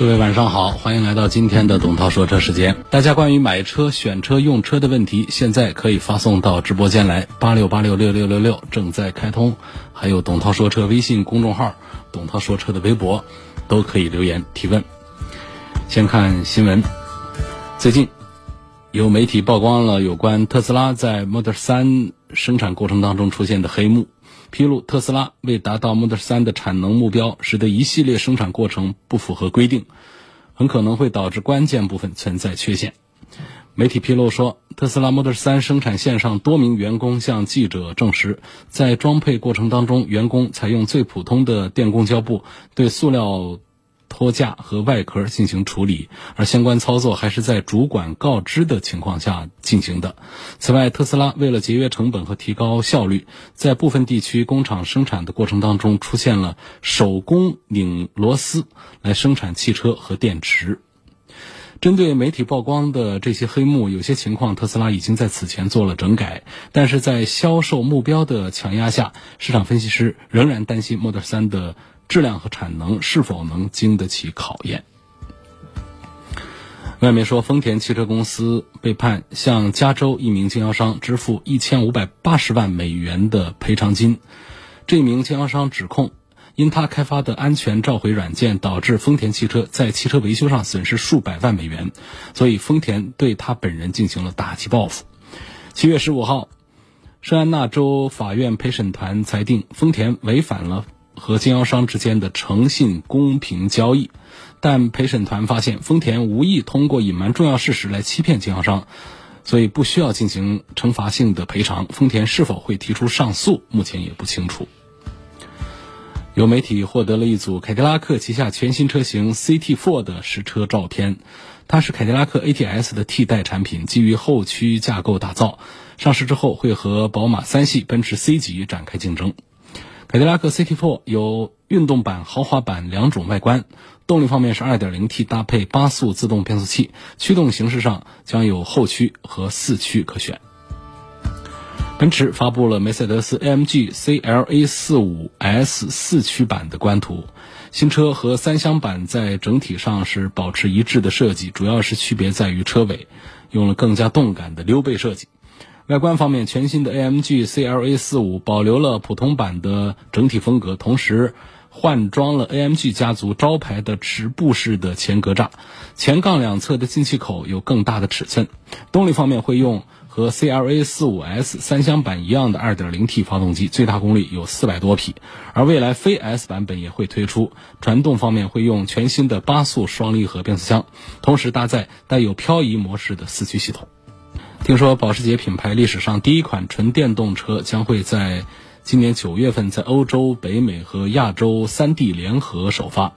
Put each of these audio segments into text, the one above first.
各位晚上好，欢迎来到今天的董涛说车时间。大家关于买车、选车、用车的问题，现在可以发送到直播间来，86866666正在开通，还有董涛说车微信公众号、董涛说车的微博，都可以留言提问。先看新闻，最近有媒体曝光了有关特斯拉在 Model 3生产过程当中出现的黑幕。披露特斯拉为达到 Model 3的产能目标，使得一系列生产过程不符合规定，很可能会导致关键部分存在缺陷。媒体披露说，特斯拉 Model 3生产线上多名员工向记者证实，在装配过程当中，员工采用最普通的电工胶布对塑料托架和外壳进行处理，而相关操作还是在主管告知的情况下进行的。此外，特斯拉为了节约成本和提高效率，在部分地区工厂生产的过程当中出现了手工拧螺丝来生产汽车和电池。针对媒体曝光的这些黑幕，有些情况特斯拉已经在此前做了整改，但是在销售目标的强压下，市场分析师仍然担心 Model 3的质量和产能是否能经得起考验。外媒说，丰田汽车公司被判向加州一名经销商支付$1580万的赔偿金。这名经销商指控，因他开发的安全召回软件导致丰田汽车在汽车维修上损失数百万美元，所以丰田对他本人进行了打击报复。7月15号，圣安纳州法院陪审团裁定，丰田违反了和经销商之间的诚信公平交易，但陪审团发现丰田无意通过隐瞒重要事实来欺骗经销商，所以不需要进行惩罚性的赔偿。丰田是否会提出上诉，目前也不清楚。有媒体获得了一组凯迪拉克旗下全新车型 CT4 的实车照片，它是凯迪拉克 ATS 的替代产品，基于后驱架构打造，上市之后会和宝马3系、奔驰 C 级展开竞争。凯迪拉克 CT4 有运动版、豪华版两种外观，动力方面是 2.0T 搭配8速自动变速器，驱动形式上将有后驱和四驱可选。奔驰发布了梅赛德斯 AMG CLA45S 四驱版的官图，新车和三厢版在整体上是保持一致的设计，主要是区别在于车尾，用了更加动感的溜背设计。外观方面，全新的 AMG CLA45 保留了普通版的整体风格，同时换装了 AMG 家族招牌的直步式的前格栅，前杠两侧的进气口有更大的尺寸。动力方面会用和 CLA45S 三厢版一样的 2.0T 发动机，最大功率有400多匹，而未来非 S 版本也会推出。传动方面会用全新的8速双离合变速箱，同时搭载带有漂移模式的四驱系统。听说保时捷品牌历史上第一款纯电动车将会在今年9月份在欧洲、北美和亚洲3地联合首发。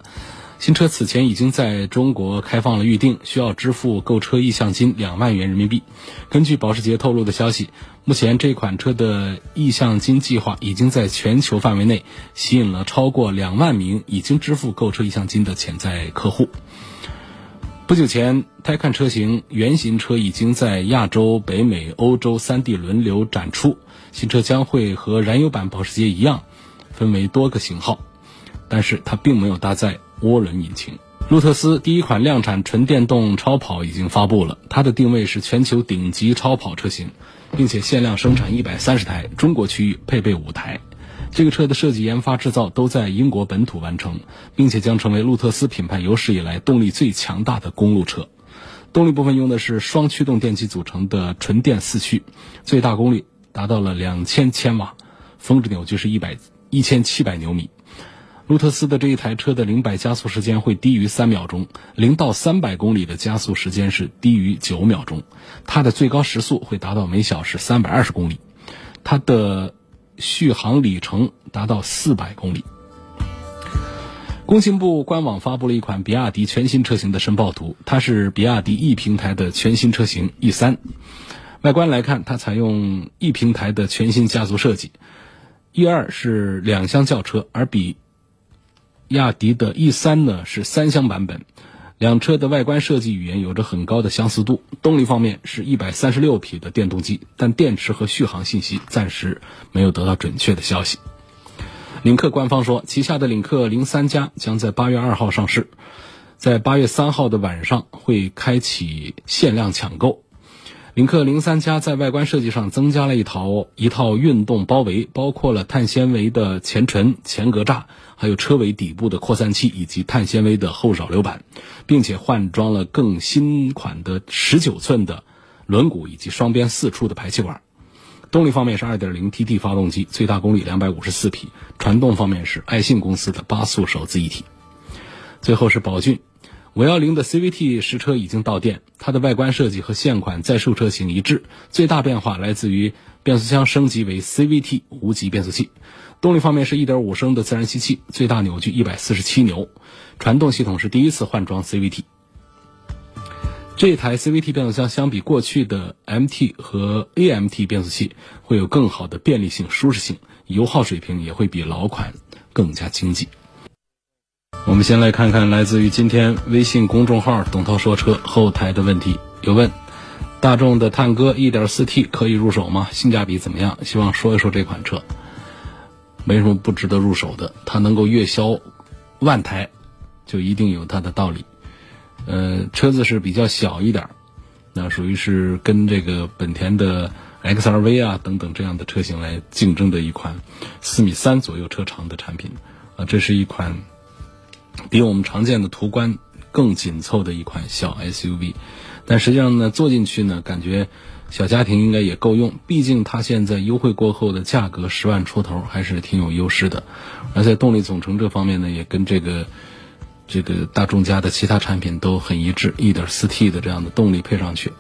新车此前已经在中国开放了预定，需要支付购车意向金$20,000。根据保时捷透露的消息，目前这款车的意向金计划已经在全球范围内吸引了超过2万名已经支付购车意向金的潜在客户。不久前，Taycan车型原型车已经在亚洲、北美、欧洲3地轮流展出，新车将会和燃油版保时捷一样，分为多个型号，但是它并没有搭载涡轮引擎。路特斯第一款量产纯电动超跑已经发布了，它的定位是全球顶级超跑车型，并且限量生产130台，中国区域配备5台。这个车的设计、研发、制造都在英国本土完成，并且将成为路特斯品牌有史以来动力最强大的公路车。动力部分用的是双驱动电机组成的纯电四驱，最大功率达到了2000千瓦，峰值扭矩是1700牛米。路特斯的这一台车的0-100加速时间会低于3秒钟，0到300公里的加速时间是低于9秒钟，它的最高时速会达到每小时320公里，它的续航里程达到400公里。工信部官网发布了一款比亚迪全新车型的申报图，它是比亚迪 E 平台的全新车型 E3。 外观来看，它采用 E 平台的全新家族设计， E2 是两厢轿车，而比亚迪的 E3 呢是三厢版本。两车的外观设计语言有着很高的相似度。动力方面是136匹的电动机，但电池和续航信息暂时没有得到准确的消息。领克官方说，旗下的领克 03+将在8月2号上市，在8月3号的晚上会开启限量抢购。领克 03+在外观设计上增加了一套运动包围，包括了碳纤维的前唇、前格栅，还有车尾底部的扩散器以及碳纤维的后扰流板，并且换装了更新款的19寸的轮毂以及双边四出的排气管。动力方面是 2.0TT 发动机，最大功率254匹。传动方面是爱信公司的8速手自一体。最后是宝骏510的 CVT 实车已经到店，它的外观设计和现款在售车型一致，最大变化来自于变速箱升级为 CVT 无级变速器。动力方面是 1.5 升的自然吸气，最大扭矩147牛。传动系统是第一次换装 CVT。 这台 CVT 变速箱相比过去的 MT 和 AMT 变速器会有更好的便利性、舒适性，油耗水平也会比老款更加经济。我们先来看看来自于今天微信公众号董涛说车后台的问题。有问大众的探歌 1.4T 可以入手吗？性价比怎么样？希望说一说这款车。没什么不值得入手的，它能够月销万台就一定有它的道理。车子是比较小一点，那属于是跟这个本田的 XRV 啊等等这样的车型来竞争的一款4.3米左右车长的产品啊，这是一款比我们常见的途观更紧凑的一款小 SUV。 但实际上呢，坐进去呢感觉小家庭应该也够用，毕竟它现在优惠过后的价格10万出头还是挺有优势的。而在动力总成这方面呢，也跟这个大众家的其他产品都很一致， 1.4T 的这样的动力配上去，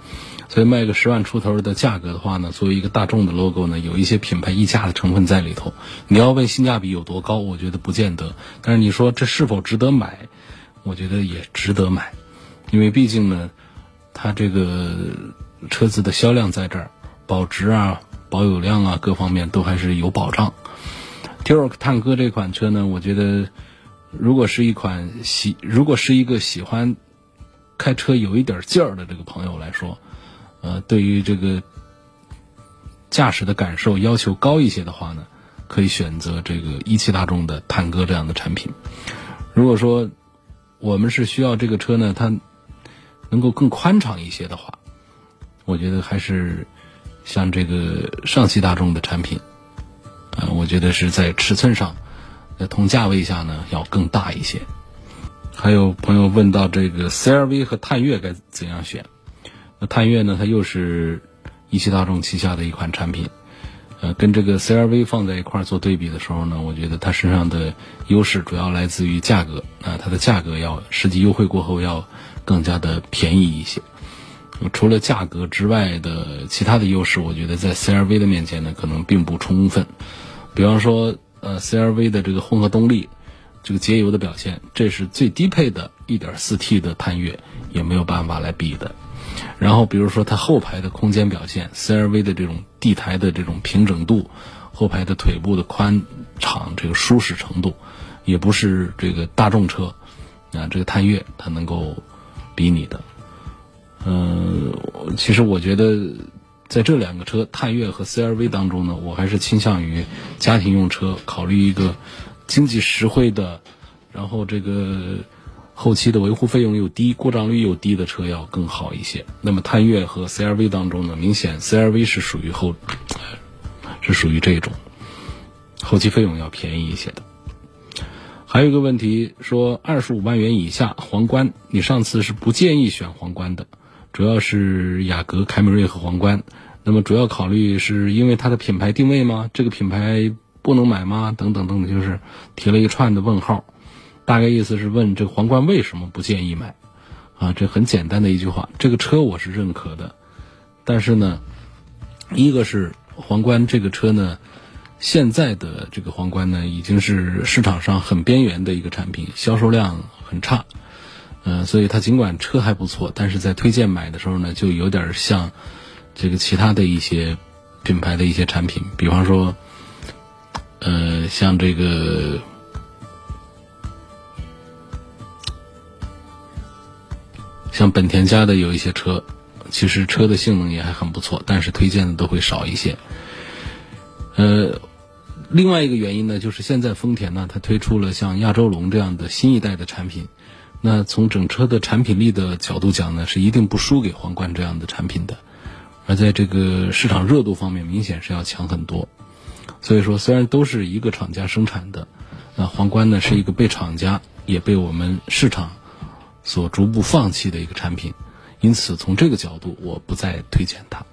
所以卖个10万出头的价格的话呢，作为一个大众的 logo 呢，有一些品牌溢价的成分在里头。你要问性价比有多高，我觉得不见得，但是你说这是否值得买，我觉得也值得买。因为毕竟呢，它这个车子的销量在这儿，保值啊、保有量啊各方面都还是有保障。T-Roc 探歌这款车呢，我觉得如果是一个喜欢开车有一点劲儿的这个朋友来说，对于这个驾驶的感受要求高一些的话呢，可以选择这个17大众的探歌这样的产品。如果说我们是需要这个车呢，它能够更宽敞一些的话，我觉得还是像这个上汽大众的产品，我觉得是在尺寸上，在同价位下呢要更大一些。还有朋友问到这个 CRV 和探岳该怎样选。探岳呢，它又是17大众旗下的一款产品，跟这个 CRV 放在一块做对比的时候呢，我觉得它身上的优势主要来自于价格，它的价格要实际优惠过后要更加的便宜一些。除了价格之外的其他的优势，我觉得在 CRV 的面前呢可能并不充分。比方说CRV 的这个混合动力，这个节油的表现，这是最低配的 1.4T 的探岳也没有办法来比的。然后比如说它后排的空间表现， CRV 的这种地台的这种平整度，后排的腿部的宽敞，这个舒适程度也不是这个大众车这个探岳它能够比拟的。其实我觉得在这两个车探岳和 CRV 当中呢，我还是倾向于家庭用车考虑一个经济实惠的，然后这个后期的维护费用又低、故障率又低的车要更好一些。那么探岳和 CRV 当中呢，明显 CRV 是属于这种后期费用要便宜一些的。还有一个问题说，25万元以下皇冠，你上次是不建议选皇冠的，主要是雅阁、凯美瑞和皇冠。那么主要考虑是因为它的品牌定位吗？这个品牌不能买吗？等等等等，就是提了一串的问号。大概意思是问这个皇冠为什么不建议买啊？这很简单的一句话，这个车我是认可的，但是呢，一个是皇冠这个车呢，现在的这个皇冠呢，已经是市场上很边缘的一个产品，销售量很差，所以它尽管车还不错，但是在推荐买的时候呢，就有点像这个其他的一些品牌的一些产品，比方说，像这个像本田家的有一些车，其实车的性能也还很不错，但是推荐的都会少一些。另外一个原因呢，就是现在丰田呢，它推出了像亚洲龙这样的新一代的产品，那从整车的产品力的角度讲呢，是一定不输给皇冠这样的产品的，而在这个市场热度方面，明显是要强很多。所以说，虽然都是一个厂家生产的，那皇冠呢是一个被厂家也被我们市场所逐步放弃的一个产品，因此从这个角度，我不再推荐它。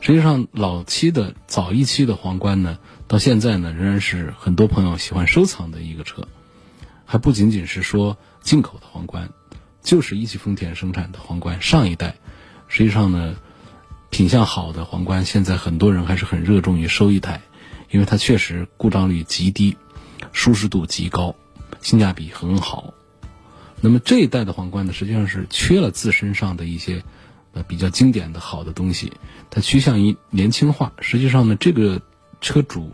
实际上老期的早一期的皇冠呢，到现在呢仍然是很多朋友喜欢收藏的一个车，还不仅仅是说进口的皇冠，就是一汽丰田生产的皇冠上一代，实际上呢品相好的皇冠现在很多人还是很热衷于收一台，因为它确实故障率极低，舒适度极高，性价比很好。那么这一代的皇冠呢，实际上是缺了自身上的一些比较经典的好的东西，它趋向于年轻化。实际上呢，这个车主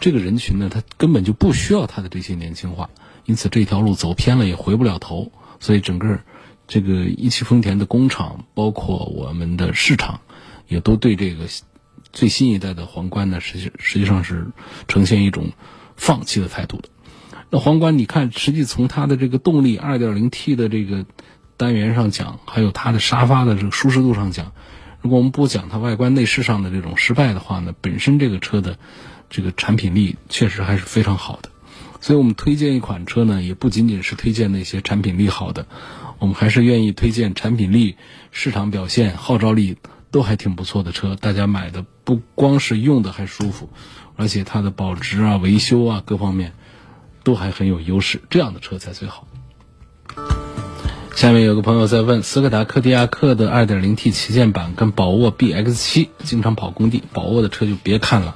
这个人群呢，他根本就不需要他的这些年轻化，因此这条路走偏了也回不了头。所以整个这个一汽丰田的工厂，包括我们的市场，也都对这个最新一代的皇冠呢，实际上是呈现一种放弃的态度的。那皇冠你看，实际从它的这个动力 2.0T 的这个单元上讲，还有它的沙发的这个舒适度上讲，如果我们不讲它外观内饰上的这种失败的话呢，本身这个车的这个产品力确实还是非常好的。所以我们推荐一款车呢，也不仅仅是推荐那些产品力好的，我们还是愿意推荐产品力、市场表现、号召力都还挺不错的车。大家买的不光是用的还舒服，而且它的保值啊、维修啊各方面都还很有优势，这样的车才最好。下面有个朋友在问，斯柯达柯迪亚克的 2.0T 旗舰版跟宝沃 BX7 经常跑工地，宝沃的车就别看了，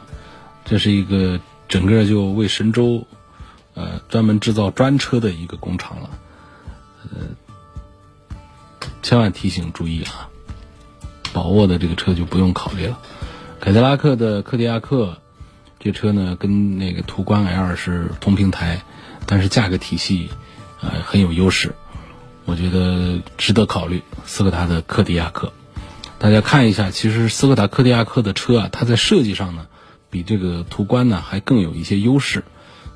这是一个整个就为神州专门制造专车的一个工厂了，千万提醒注意啊，宝沃的这个车就不用考虑了。凯迪拉克的柯迪亚克这车呢，跟那个途观 L 是同平台，但是价格体系很有优势，我觉得值得考虑斯柯达的柯迪亚克。大家看一下，其实斯柯达柯迪亚克的车啊，它在设计上呢，比这个途观呢还更有一些优势。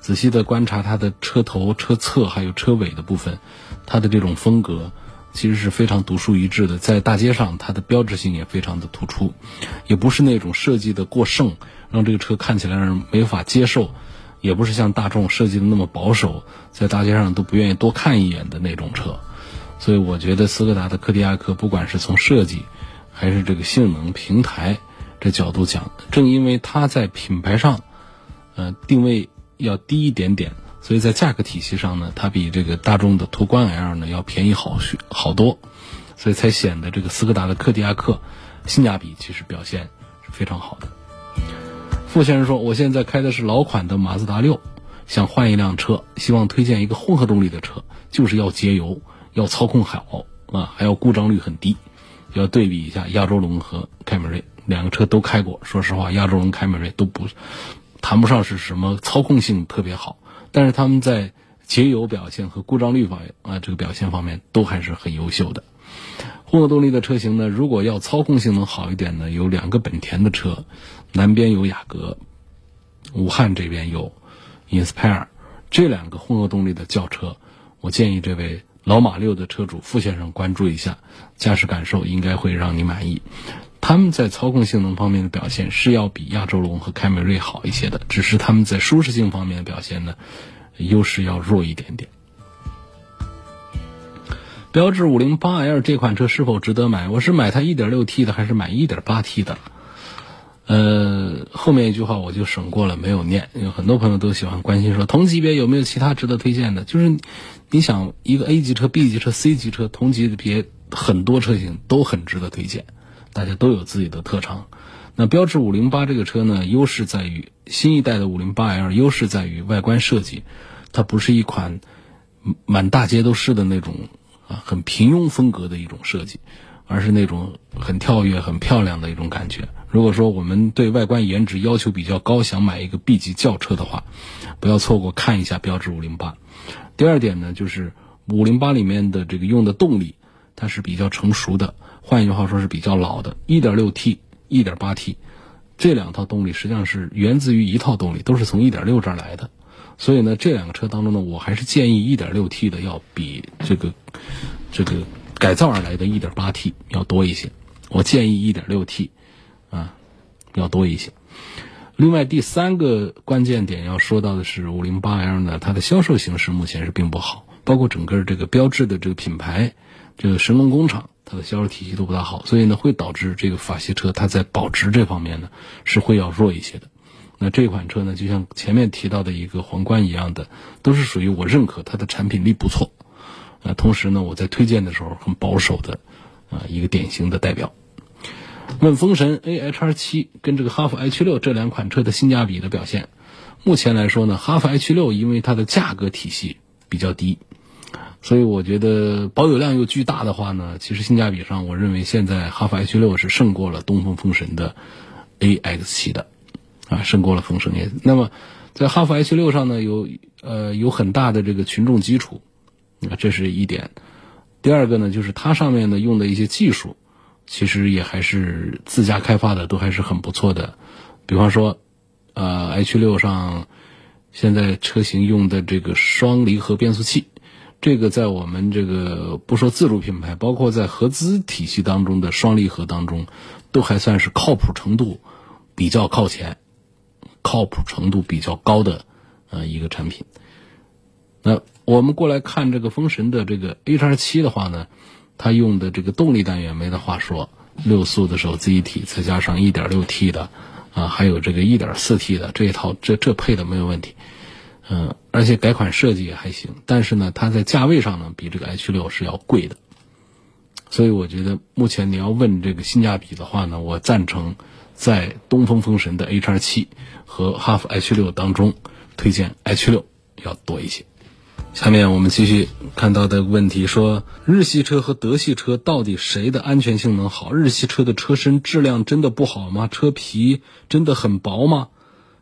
仔细的观察它的车头、车侧还有车尾的部分，它的这种风格其实是非常独树一帜的，在大街上它的标志性也非常的突出，也不是那种设计的过剩，让这个车看起来让人没法接受，也不是像大众设计的那么保守，在大街上都不愿意多看一眼的那种车。所以我觉得斯柯达的柯迪亚克，不管是从设计还是这个性能、平台这角度讲，正因为它在品牌上定位要低一点点，所以在价格体系上呢，它比这个大众的途观 L 呢要便宜好多，所以才显得这个斯柯达的柯迪亚克性价比其实表现是非常好的。傅先生说，我现在开的是老款的马自达6，想换一辆车，希望推荐一个混合动力的车，就是要节油，要操控好啊，还要故障率很低。要对比一下亚洲龙和凯美瑞，两个车都开过，说实话亚洲龙、凯美瑞都不谈不上是什么操控性特别好，但是他们在节油表现和故障率这个表现方面都还是很优秀的。混合动力的车型呢，如果要操控性能好一点呢，有两个本田的车，南边有雅阁，武汉这边有 inspire， 这两个混合动力的轿车，我建议这位老马六的车主傅先生关注一下，驾驶感受应该会让你满意。他们在操控性能方面的表现是要比亚洲龙和凯美瑞好一些的，只是他们在舒适性方面的表现呢，优势要弱一点点。标致 508L 这款车是否值得买？我是买它 1.6T 的还是买 1.8T 的？后面一句话我就省过了，没有念，因为很多朋友都喜欢关心说同级别有没有其他值得推荐的。就是你想一个 A 级车、B 级车、C 级车，同级别很多车型都很值得推荐，大家都有自己的特长，那标致508这个车呢，优势在于新一代的 508L 优势在于外观设计，它不是一款满大街都是的那种很平庸风格的一种设计，而是那种很跳跃很漂亮的一种感觉。如果说我们对外观颜值要求比较高，想买一个 B 级轿车的话，不要错过看一下标致508。第二点呢，就是508里面的这个用的动力它是比较成熟的，换一句话说是比较老的 1.6T 1.8T 这两套动力实际上是源自于一套动力，都是从 1.6 这儿来的。所以呢，这两个车当中呢，我还是建议 1.6T 的要比这个改造而来的 1.8T 要多一些，我建议 1.6T 要多一些。另外第三个关键点要说到的是 508L 呢，它的销售形势目前是并不好，包括整个这个标致的这个品牌这个神龙工厂它的销售体系都不大好，所以呢会导致这个法系车它在保值这方面呢是会要弱一些的。那这款车呢，就像前面提到的一个皇冠一样的，都是属于我认可它的产品力不错，同时呢我在推荐的时候很保守的一个典型的代表。问风神 AHR7 跟这个哈弗 H6 这两款车的性价比的表现，目前来说呢，哈弗 H6 因为它的价格体系比较低，所以我觉得保有量又巨大的话呢，其实性价比上我认为现在哈弗 H6 是胜过了东风风神的 AX7 的胜过了风神。那么在哈弗 H6 上呢有很大的这个群众基础，这是一点。第二个呢，就是它上面呢用的一些技术其实也还是自家开发的，都还是很不错的。比方说H6 上现在车型用的这个双离合变速器，这个在我们这个不说自主品牌，包括在合资体系当中的双离合当中都还算是靠谱程度比较靠前，靠谱程度比较高的一个产品。那我们过来看这个风神的这个 HR7 的话呢，它用的这个动力单元没的话说，六速的手自一体再加上 1.6T 的还有这个 1.4T 的这一套，这配的没有问题。而且改款设计也还行，但是呢它在价位上呢比这个 H6 是要贵的。所以我觉得目前你要问这个性价比的话呢，我赞成在东风风神的 HR7 和哈弗 H6 当中推荐 H6 要多一些。下面我们继续看到的问题说，日系车和德系车到底谁的安全性能好？日系车的车身质量真的不好吗？车皮真的很薄吗？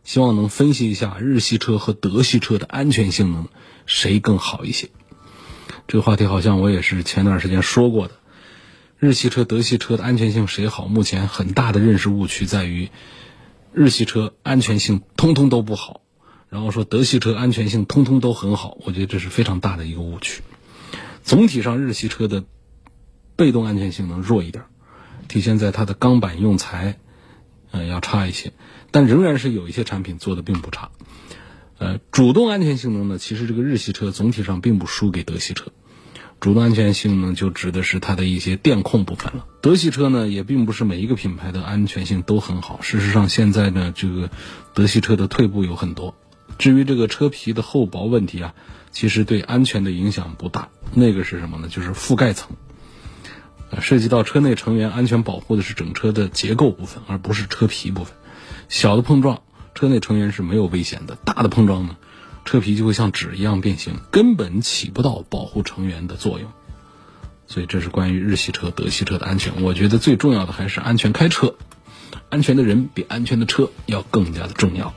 希望能分析一下日系车和德系车的安全性能谁更好一些。这个话题好像我也是前段时间说过的，日系车德系车的安全性谁好，目前很大的认识误区在于日系车安全性通通都不好，然后说德系车安全性通通都很好，我觉得这是非常大的一个误区。总体上日系车的被动安全性能弱一点，体现在它的钢板用材要差一些，但仍然是有一些产品做的并不差。主动安全性能呢，其实这个日系车总体上并不输给德系车。主动安全性能就指的是它的一些电控部分了。德系车呢也并不是每一个品牌的安全性都很好，事实上现在呢这个德系车的退步有很多。至于这个车皮的厚薄问题其实对安全的影响不大，那个是什么呢？就是覆盖层，涉及到车内成员安全保护的是整车的结构部分，而不是车皮部分。小的碰撞车内成员是没有危险的，大的碰撞呢车皮就会像纸一样变形，根本起不到保护成员的作用。所以这是关于日系车德系车的安全。我觉得最重要的还是安全开车，安全的人比安全的车要更加的重要。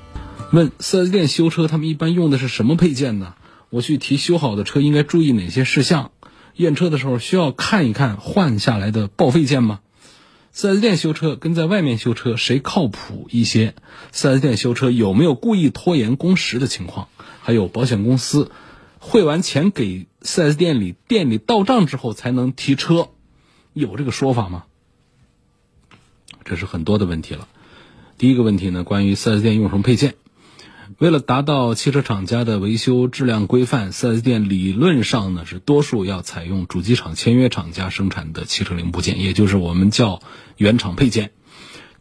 问 4S 店修车他们一般用的是什么配件呢？我去提修好的车应该注意哪些事项？验车的时候需要看一看换下来的报废件吗？ 4S 店修车跟在外面修车谁靠谱一些？ 4S 店修车有没有故意拖延工时的情况？还有保险公司汇完钱给 4S 店里到账之后才能提车，有这个说法吗？这是很多的问题了。第一个问题呢，关于 4S 店用什么配件。为了达到汽车厂家的维修质量规范， 4S 店理论上呢是多数要采用主机厂签约厂家生产的汽车零部件，也就是我们叫原厂配件。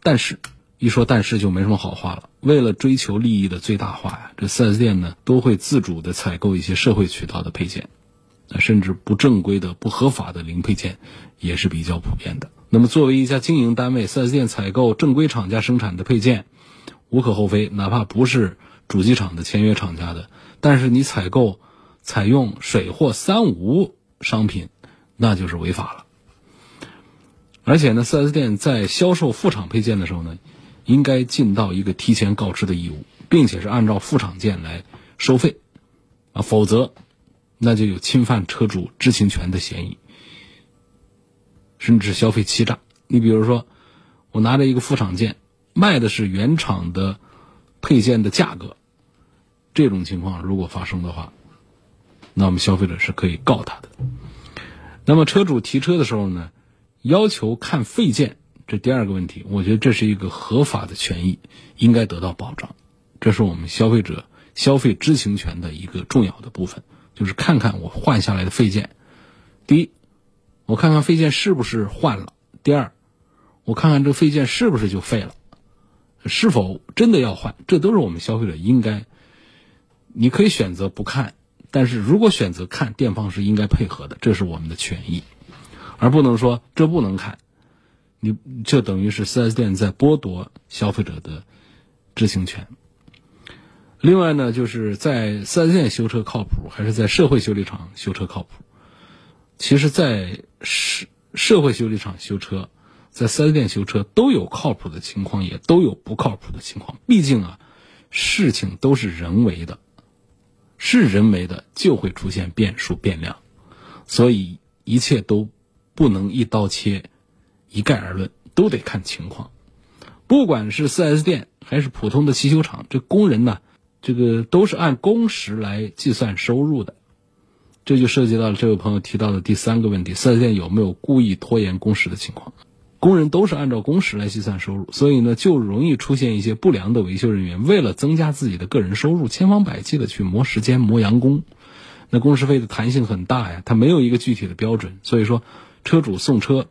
但是一说但是就没什么好话了，为了追求利益的最大化这 4S 店呢都会自主的采购一些社会渠道的配件，甚至不正规的不合法的零配件也是比较普遍的。那么作为一家经营单位 4S 店采购正规厂家生产的配件无可厚非，哪怕不是主机厂的签约厂家的，但是你采购采用水货三无商品那就是违法了。而且呢 4S 店在销售副厂配件的时候呢，应该尽到一个提前告知的义务，并且是按照副厂件来收费啊，否则那就有侵犯车主知情权的嫌疑，甚至消费欺诈。你比如说我拿着一个副厂件卖的是原厂的配件的价格，这种情况如果发生的话，那我们消费者是可以告他的。那么车主提车的时候呢，要求看废件，这第二个问题，我觉得这是一个合法的权益，应该得到保障。这是我们消费者消费知情权的一个重要的部分，就是看看我换下来的废件，第一我看看废件是不是换了，第二我看看这废件是不是就废了，是否真的要换，这都是我们消费者应该，你可以选择不看，但是如果选择看，店方是应该配合的，这是我们的权益，而不能说这不能看，你这等于是 4S 店在剥夺消费者的知情权。另外呢，就是在 4S 店修车靠谱还是在社会修理厂修车靠谱？其实在社会修理厂修车，在 4S 店修车都有靠谱的情况，也都有不靠谱的情况。毕竟啊，事情都是人为的，是人为的就会出现变数变量，所以一切都不能一刀切一概而论，都得看情况。不管是 4S 店还是普通的汽修厂，这工人呢，这个都是按工时来计算收入的。这就涉及到了这位朋友提到的第三个问题， 4S 店有没有故意拖延工时的情况？工人都是按照工时来计算收入，所以呢，就容易出现一些不良的维修人员，为了增加自己的个人收入，千方百计的去磨时间磨洋工。那工时费的弹性很大呀，它没有一个具体的标准，所以说车主送车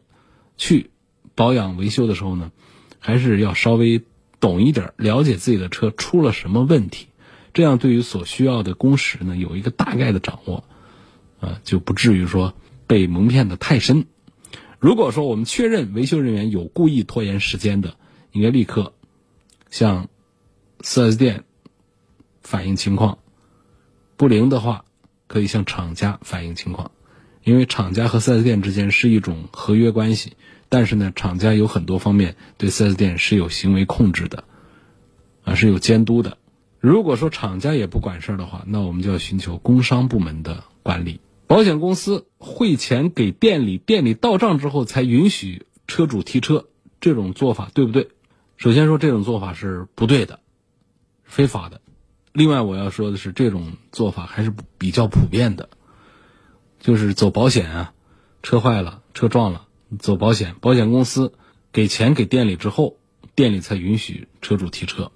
去保养维修的时候呢，还是要稍微懂一点，了解自己的车出了什么问题，这样对于所需要的工时呢有一个大概的掌握啊，就不至于说被蒙骗的太深。如果说我们确认维修人员有故意拖延时间的，应该立刻向 4S 店反映情况，不灵的话可以向厂家反映情况，因为厂家和 4S 店之间是一种合约关系，但是呢厂家有很多方面对 4S 店是有行为控制的啊，是有监督的。如果说厂家也不管事儿的话，那我们就要寻求工商部门的管理。保险公司汇钱给店里，店里到账之后才允许车主提车，这种做法对不对？首先说这种做法是不对的，非法的。另外我要说的是，这种做法还是比较普遍的，就是走保险啊，车坏了车撞了走保险，保险公司给钱给店里之后，店里才允许车主提车。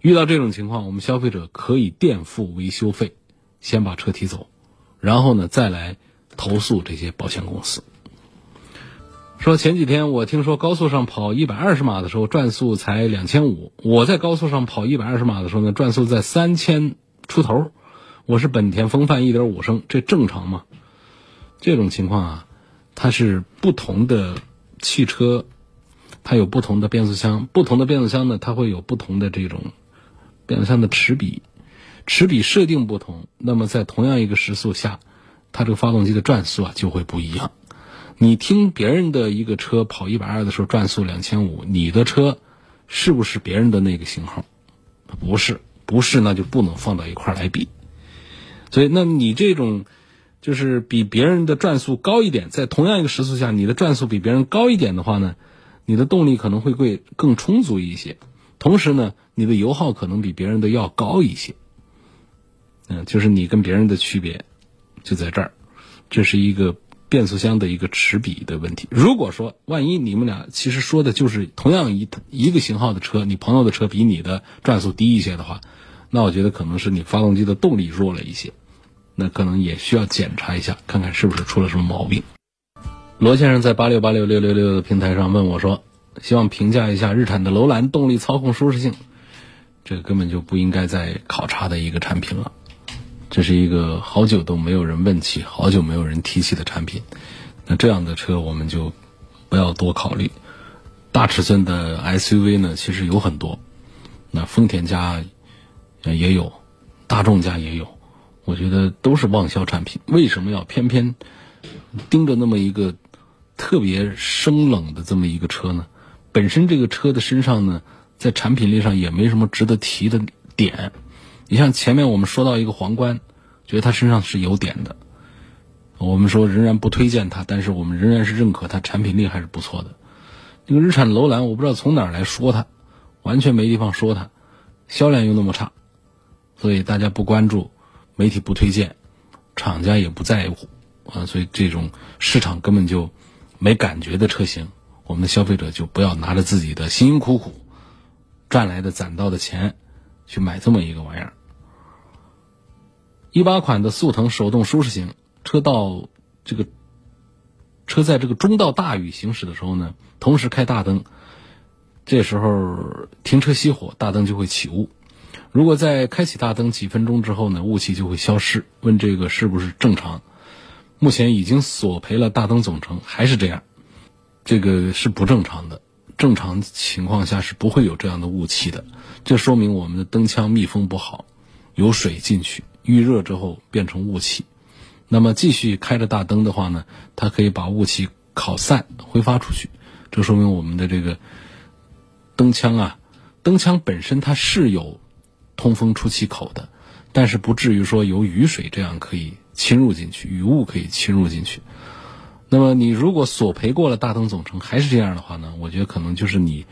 遇到这种情况，我们消费者可以垫付维修费，先把车提走，然后呢再来投诉这些保险公司。说前几天我听说高速上跑120码的时候转速才2500，我在高速上跑120码的时候呢转速在3000出头，我是本田锋范 1.5 升，这正常吗？这种情况啊，它是不同的汽车，它有不同的变速箱，不同的变速箱呢它会有不同的这种变速箱的齿比，齿比设定不同，那么在同样一个时速下，它这个发动机的转速啊就会不一样。你听别人的一个车跑120的时候转速2500，你的车是不是别人的那个型号？不是，不是那就不能放到一块来比。所以那你这种就是比别人的转速高一点，在同样一个时速下你的转速比别人高一点的话呢，你的动力可能会更充足一些，同时呢你的油耗可能比别人的要高一些，就是你跟别人的区别就在这儿，这是一个变速箱的一个齿比的问题。如果说万一你们俩其实说的就是同样一个型号的车，你朋友的车比你的转速低一些的话，那我觉得可能是你发动机的动力弱了一些，那可能也需要检查一下，看看是不是出了什么毛病。罗先生在8686666的平台上问我说，希望评价一下日产的楼兰动力操控舒适性，这个根本就不应该再考察的一个产品了，这是一个好久都没有人问起，好久没有人提起的产品，那这样的车我们就不要多考虑。大尺寸的 SUV 呢，其实有很多，那丰田家也有，大众家也有，我觉得都是旺销产品。为什么要偏偏盯着那么一个特别生冷的这么一个车呢？本身这个车的身上呢，在产品力上也没什么值得提的点。你像前面我们说到一个皇冠，觉得它身上是有点的，我们说仍然不推荐它，但是我们仍然是认可它产品力还是不错的。那个日产楼兰，我不知道从哪儿来说它，完全没地方说它，销量又那么差，所以大家不关注，媒体不推荐，厂家也不在乎啊，所以这种市场根本就没感觉的车型，我们的消费者就不要拿着自己的辛辛苦苦赚来的攒到的钱去买这么一个玩意儿。18款的速腾手动舒适型车道，这个车在这个中道大雨行驶的时候呢，同时开大灯，这时候停车熄火，大灯就会起雾。如果在开启大灯几分钟之后呢，雾气就会消失。问这个是不是正常？目前已经索赔了大灯总成，还是这样，这个是不正常的。正常情况下是不会有这样的雾气的，这说明我们的灯腔密封不好，有水进去预热之后变成雾气。那么继续开着大灯的话呢，它可以把雾气烤散挥发出去，这说明我们的这个灯腔啊，灯腔本身它是有通风出气口的，但是不至于说由雨水这样可以侵入进去，雨雾可以侵入进去。那么你如果索赔过了大灯总成还是这样的话呢，我觉得可能就是你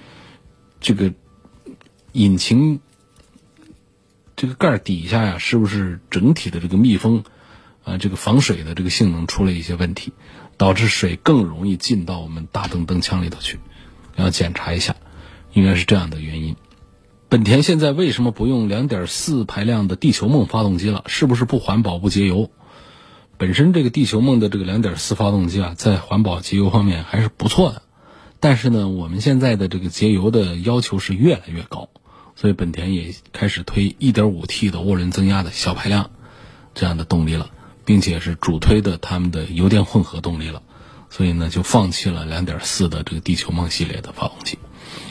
这个引擎这个盖底下呀，是不是整体的这个密封啊，这个防水的这个性能出了一些问题，导致水更容易进到我们大灯灯腔里头去，要检查一下，应该是这样的原因。本田现在为什么不用 2.4 排量的地球梦发动机了？是不是不环保不节油？本身这个地球梦的这个 2.4 发动机啊，在环保节油方面还是不错的，但是呢，我们现在的这个节油的要求是越来越高，所以本田也开始推 1.5T 的涡轮增压的小排量这样的动力了，并且是主推的他们的油电混合动力了，所以呢，就放弃了 2.4 的这个地球梦系列的发动机，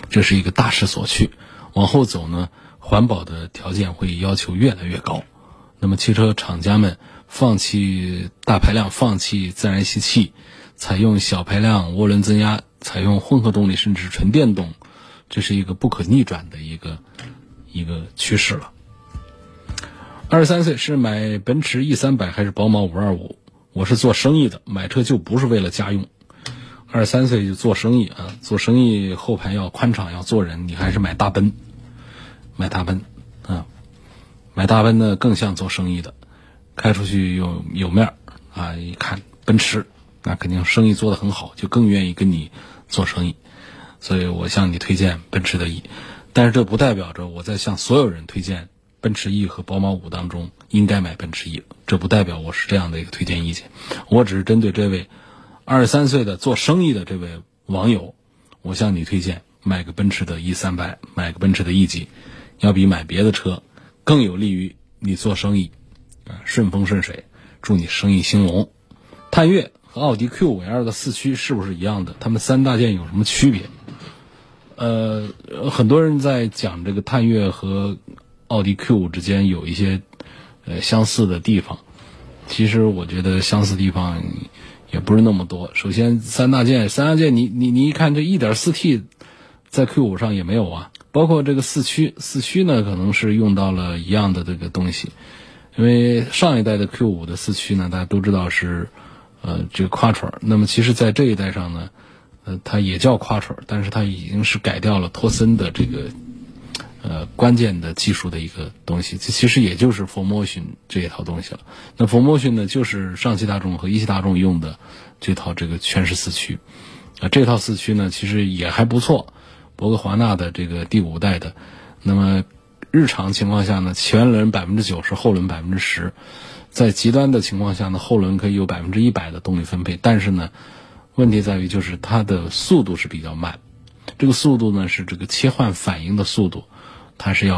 这是一个大势所趋。往后走呢，环保的条件会要求越来越高，那么汽车厂家们放弃大排量，放弃自然吸气，采用小排量涡轮增压，采用混合动力甚至纯电动，这是一个不可逆转的一个趋势了。23岁是买奔驰 E300 还是宝马 525？ 我是做生意的，买车就不是为了家用。23岁就做生意啊，做生意后排要宽敞，要做人，你还是买大奔，买大奔啊，买大奔呢更像做生意的，开出去有面儿啊，一看奔驰，那肯定生意做得很好，就更愿意跟你做生意，所以我向你推荐奔驰的 E， 但是这不代表着我在向所有人推荐奔驰 E 和宝马5当中应该买奔驰 E， 这不代表我是这样的一个推荐意见，我只是针对这位23岁的做生意的这位网友，我向你推荐买个奔驰的 E300， 买个奔驰的 E 级，要比买别的车更有利于你做生意顺风顺水，祝你生意兴隆。探岳和奥迪 Q5L 的四驱是不是一样的？他们三大件有什么区别？很多人在讲这个探岳和奥迪 Q5 之间有一些相似的地方，其实我觉得相似地方也不是那么多。首先三大件你一看这 1.4T 在 Q5 上也没有啊，包括这个四驱呢可能是用到了一样的这个东西，因为上一代的 Q5 的四驱呢大家都知道是这个Quattro，那么其实在这一代上呢它也叫Quattro，但是它已经是改掉了托森的这个关键的技术的一个东西，其实也就是 4Motion 这一套东西了。那 4Motion 呢，就是上汽大众和一汽大众用的这套这个全时四驱这套四驱呢其实也还不错，博格华纳的这个第5代的。那么日常情况下呢，前轮 90%， 后轮 10%， 在极端的情况下呢，后轮可以有 100% 的动力分配，但是呢问题在于就是它的速度是比较慢，这个速度呢是这个切换反应的速度，它是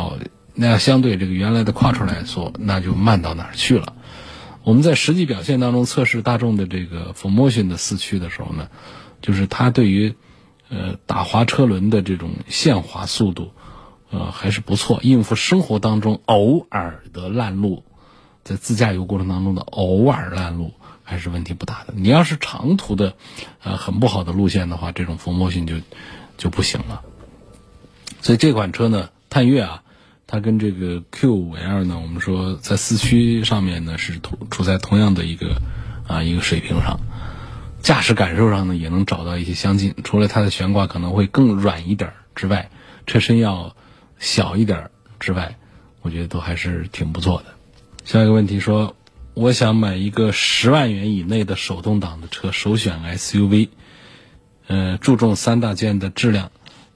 那相对这个原来的Quattro来说，那就慢到哪儿去了。我们在实际表现当中测试大众的这个 4Motion 的四驱的时候呢，就是它对于打滑车轮的这种限滑速度还是不错，应付生活当中偶尔的烂路，在自驾游过程当中的偶尔烂路还是问题不大的。你要是长途的很不好的路线的话，这种4Motion就不行了。所以这款车呢，探岳啊，它跟这个 Q5L 呢，我们说在四驱上面呢是处在同样的一个水平上，驾驶感受上呢也能找到一些相近，除了它的悬挂可能会更软一点之外，车身要小一点之外，我觉得都还是挺不错的。下一个问题说，我想买一个10万元以内的手动挡的车，首选 SUV， 注重3大件的质量。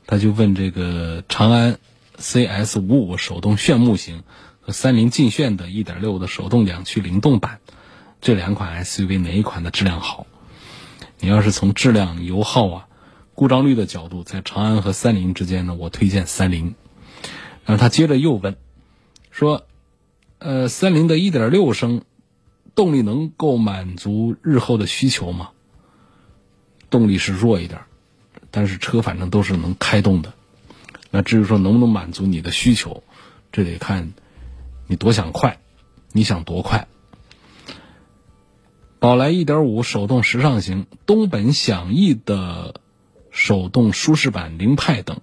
他就问这个长安 CS55 手动炫目型和30劲炫的 1.6 的手动2驱灵动版，这两款 SUV 哪一款的质量好？你要是从质量、油耗啊、故障率的角度，在长安和30之间呢，我推荐30。然后他接着又问说，30的 1.6 升动力能够满足日后的需求吗？动力是弱一点，但是车反正都是能开动的。那至于说能不能满足你的需求，这得看你多想快，你想多快。宝来 1.5 手动时尚型、东本响逸的手动舒适版、凌派等，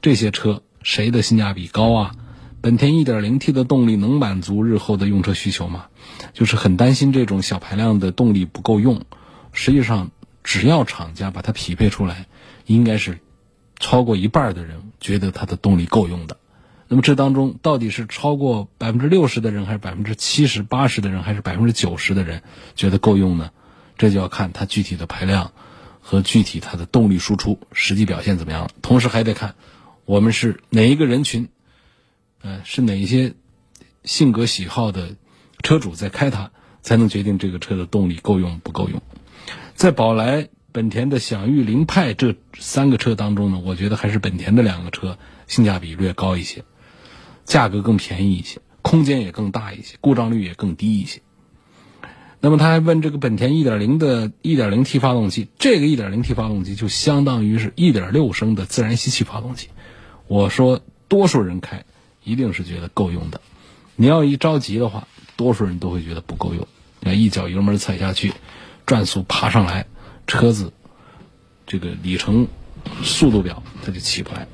这些车谁的性价比高啊？本田 1.0T 的动力能满足日后的用车需求吗？就是很担心这种小排量的动力不够用，实际上只要厂家把它匹配出来，应该是超过一半的人觉得它的动力够用的。那么这当中到底是超过 60% 的人，还是 70%、80% 的人，还是 90% 的人觉得够用呢？这就要看它具体的排量和具体它的动力输出实际表现怎么样了。同时还得看我们是哪一个人群，是哪一些性格喜好的车主在开它，才能决定这个车的动力够用不够用。在宝来、本田的享域、凌派这3个车当中呢，我觉得还是本田的2个车性价比略高一些，价格更便宜一些，空间也更大一些，故障率也更低一些。那么他还问这个本田 1.0 的 1.0T 发动机，这个 1.0T 发动机就相当于是 1.6 升的自然吸气发动机。我说多数人开一定是觉得够用的，你要一着急的话，多数人都会觉得不够用，一脚油门踩下去，转速爬上来，车子这个里程速度表它就起不来。